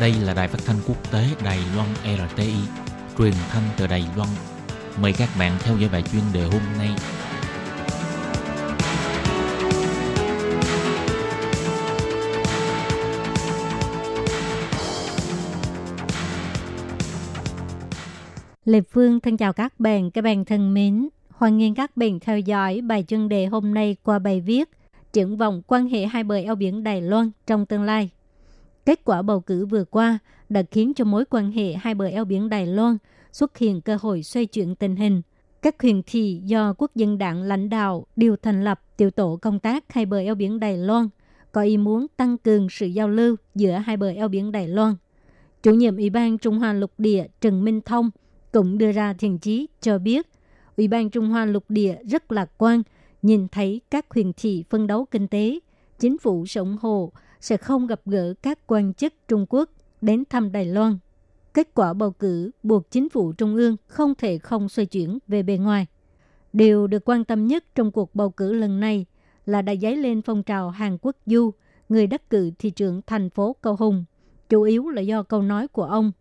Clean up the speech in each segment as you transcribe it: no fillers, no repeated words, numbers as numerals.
Đây là đài phát thanh quốc tế Đài Loan RTI, truyền thanh từ Đài Loan. Mời các bạn theo dõi bài chuyên đề hôm nay. Lê Phương thân chào các bạn thân mến. Hoan nghênh các bạn theo dõi bài chuyên đề hôm nay qua bài viết Triển vọng quan hệ hai bờ eo biển Đài Loan trong tương lai. Kết quả bầu cử vừa qua đã khiến cho mối quan hệ hai bờ eo biển Đài Loan xuất hiện cơ hội xoay chuyển tình hình. Các huyện thị do Quốc dân đảng lãnh đạo đều thành lập tiểu tổ công tác hai bờ eo biển Đài Loan, có ý muốn tăng cường sự giao lưu giữa hai bờ eo biển Đài Loan. Chủ nhiệm Ủy ban Trung Hoa Lục Địa Trừng Minh Thông cũng đưa ra thiện chí cho biết, Ủy ban Trung Hoa Lục Địa rất lạc quan, nhìn thấy các huyện thị phân đấu kinh tế, chính phủ sẽ ủng hộ, sẽ không gặp gỡ các quan chức Trung Quốc đến thăm Đài Loan. Kết quả bầu cử buộc chính phủ Trung ương không thể không xoay chuyển về bề ngoài. Điều được quan tâm nhất trong cuộc bầu cử lần này là đã dấy lên phong trào Hàn Quốc Du, người đắc cử thị trưởng thành phố Cao Hùng, chủ yếu là do câu nói của ông.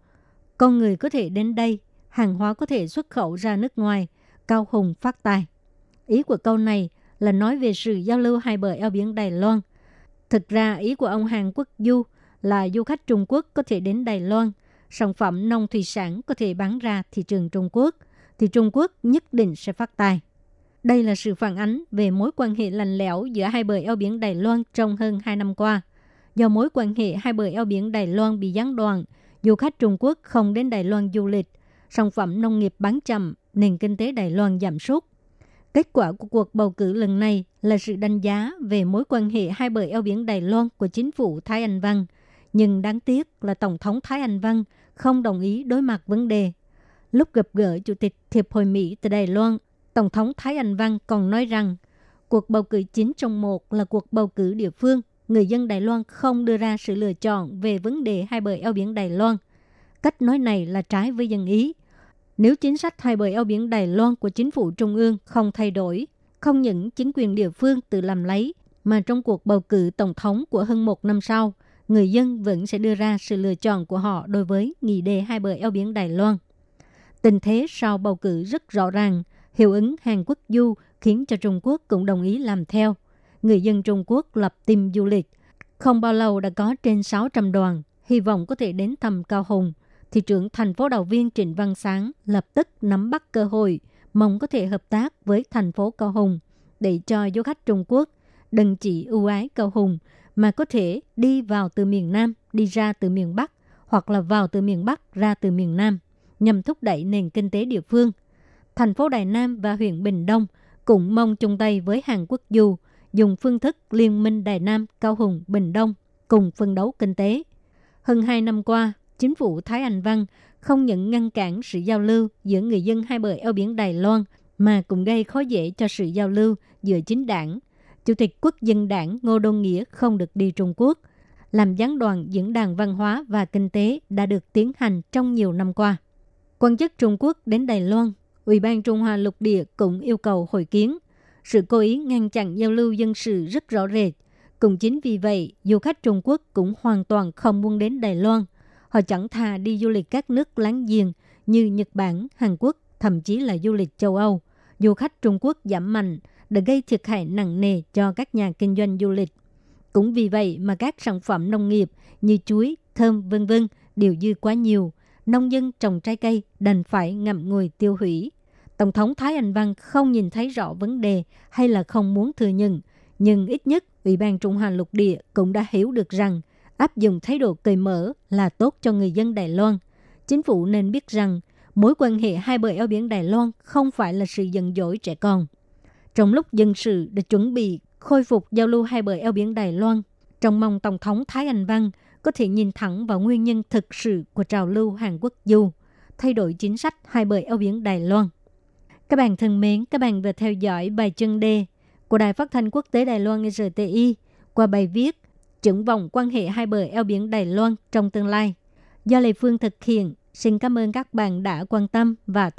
Con người có thể đến đây, hàng hóa có thể xuất khẩu ra nước ngoài, Cao Hùng phát tài. Ý của câu này là nói về sự giao lưu hai bờ eo biển Đài Loan. Thực ra ý của ông Hàn Quốc Du là du khách Trung Quốc có thể đến Đài Loan, sản phẩm nông thủy sản có thể bán ra thị trường Trung Quốc, thì Trung Quốc nhất định sẽ phát tài. Đây là sự phản ánh về mối quan hệ lành lẽo giữa hai bờ eo biển Đài Loan trong hơn 2 năm qua. Do mối quan hệ hai bờ eo biển Đài Loan bị gián đoạn, du khách Trung Quốc không đến Đài Loan du lịch, sản phẩm nông nghiệp bán chậm, nền kinh tế Đài Loan giảm sút. Kết quả của cuộc bầu cử lần này là sự đánh giá về mối quan hệ hai bờ eo biển Đài Loan của chính phủ Thái Anh Văn. Nhưng đáng tiếc là Tổng thống Thái Anh Văn không đồng ý đối mặt vấn đề. Lúc gặp gỡ Chủ tịch Hiệp hội Mỹ tại Đài Loan, Tổng thống Thái Anh Văn còn nói rằng cuộc bầu cử 9/1 là cuộc bầu cử địa phương. Người dân Đài Loan không đưa ra sự lựa chọn về vấn đề hai bờ eo biển Đài Loan. Cách nói này là trái với dân ý. Nếu chính sách hai bờ eo biển Đài Loan của chính phủ Trung ương không thay đổi, không những chính quyền địa phương tự làm lấy, mà trong cuộc bầu cử tổng thống của hơn 1 năm sau, người dân vẫn sẽ đưa ra sự lựa chọn của họ đối với nghị đề hai bờ eo biển Đài Loan. Tình thế sau bầu cử rất rõ ràng, hiệu ứng Hàn Quốc Du khiến cho Trung Quốc cũng đồng ý làm theo. Người dân Trung Quốc lập team du lịch. Không bao lâu đã có trên 600 đoàn, hy vọng có thể đến thăm Cao Hùng. Thị trưởng thành phố Đào Viên Trịnh Văn Sáng lập tức nắm bắt cơ hội, mong có thể hợp tác với thành phố Cao Hùng để cho du khách Trung Quốc đừng chỉ ưu ái Cao Hùng mà có thể đi vào từ miền Nam, đi ra từ miền Bắc hoặc là vào từ miền Bắc ra từ miền Nam nhằm thúc đẩy nền kinh tế địa phương. Thành phố Đài Nam và huyện Bình Đông cũng mong chung tay với Hàn Quốc Du dùng phương thức liên minh Đài Nam, Cao Hùng, Bình Đông cùng phân đấu kinh tế. Hơn 2 năm qua, chính phủ Thái Anh Văn không những ngăn cản sự giao lưu giữa người dân hai bờ eo biển Đài Loan mà cũng gây khó dễ cho sự giao lưu giữa chính đảng. Chủ tịch Quốc dân đảng Ngô Đông Nghĩa không được đi Trung Quốc, làm gián đoạn diễn đàn văn hóa và kinh tế đã được tiến hành trong nhiều năm qua. Quan chức Trung Quốc đến Đài Loan, Ủy ban Trung Hoa Lục Địa cũng yêu cầu hội kiến. Sự cố ý ngăn chặn giao lưu dân sự rất rõ rệt. Cũng chính vì vậy, du khách Trung Quốc cũng hoàn toàn không muốn đến Đài Loan. Họ chẳng thà đi du lịch các nước láng giềng như Nhật Bản, Hàn Quốc, thậm chí là du lịch châu Âu. Du khách Trung Quốc giảm mạnh đã gây thiệt hại nặng nề cho các nhà kinh doanh du lịch. Cũng vì vậy mà các sản phẩm nông nghiệp như chuối, thơm v.v. đều dư quá nhiều. Nông dân trồng trái cây đành phải ngậm ngùi tiêu hủy. Tổng thống Thái Anh Văn không nhìn thấy rõ vấn đề hay là không muốn thừa nhận. Nhưng ít nhất Ủy ban Trung Hoa Lục Địa cũng đã hiểu được rằng áp dụng thái độ cởi mở là tốt cho người dân Đài Loan. Chính phủ nên biết rằng mối quan hệ hai bờ eo biển Đài Loan không phải là sự giận dỗi trẻ con. Trong lúc dân sự đã chuẩn bị khôi phục giao lưu hai bờ eo biển Đài Loan, trong mong Tổng thống Thái Anh Văn có thể nhìn thẳng vào nguyên nhân thực sự của trào lưu Hàn Quốc Du, thay đổi chính sách hai bờ eo biển Đài Loan. Các bạn thân mến, các bạn vừa theo dõi bài chân đề của Đài Phát thanh Quốc tế Đài Loan RTI qua bài viết Triển vọng quan hệ hai bờ eo biển Đài Loan trong tương lai do Lê Phương thực hiện. Xin cảm ơn các bạn đã quan tâm và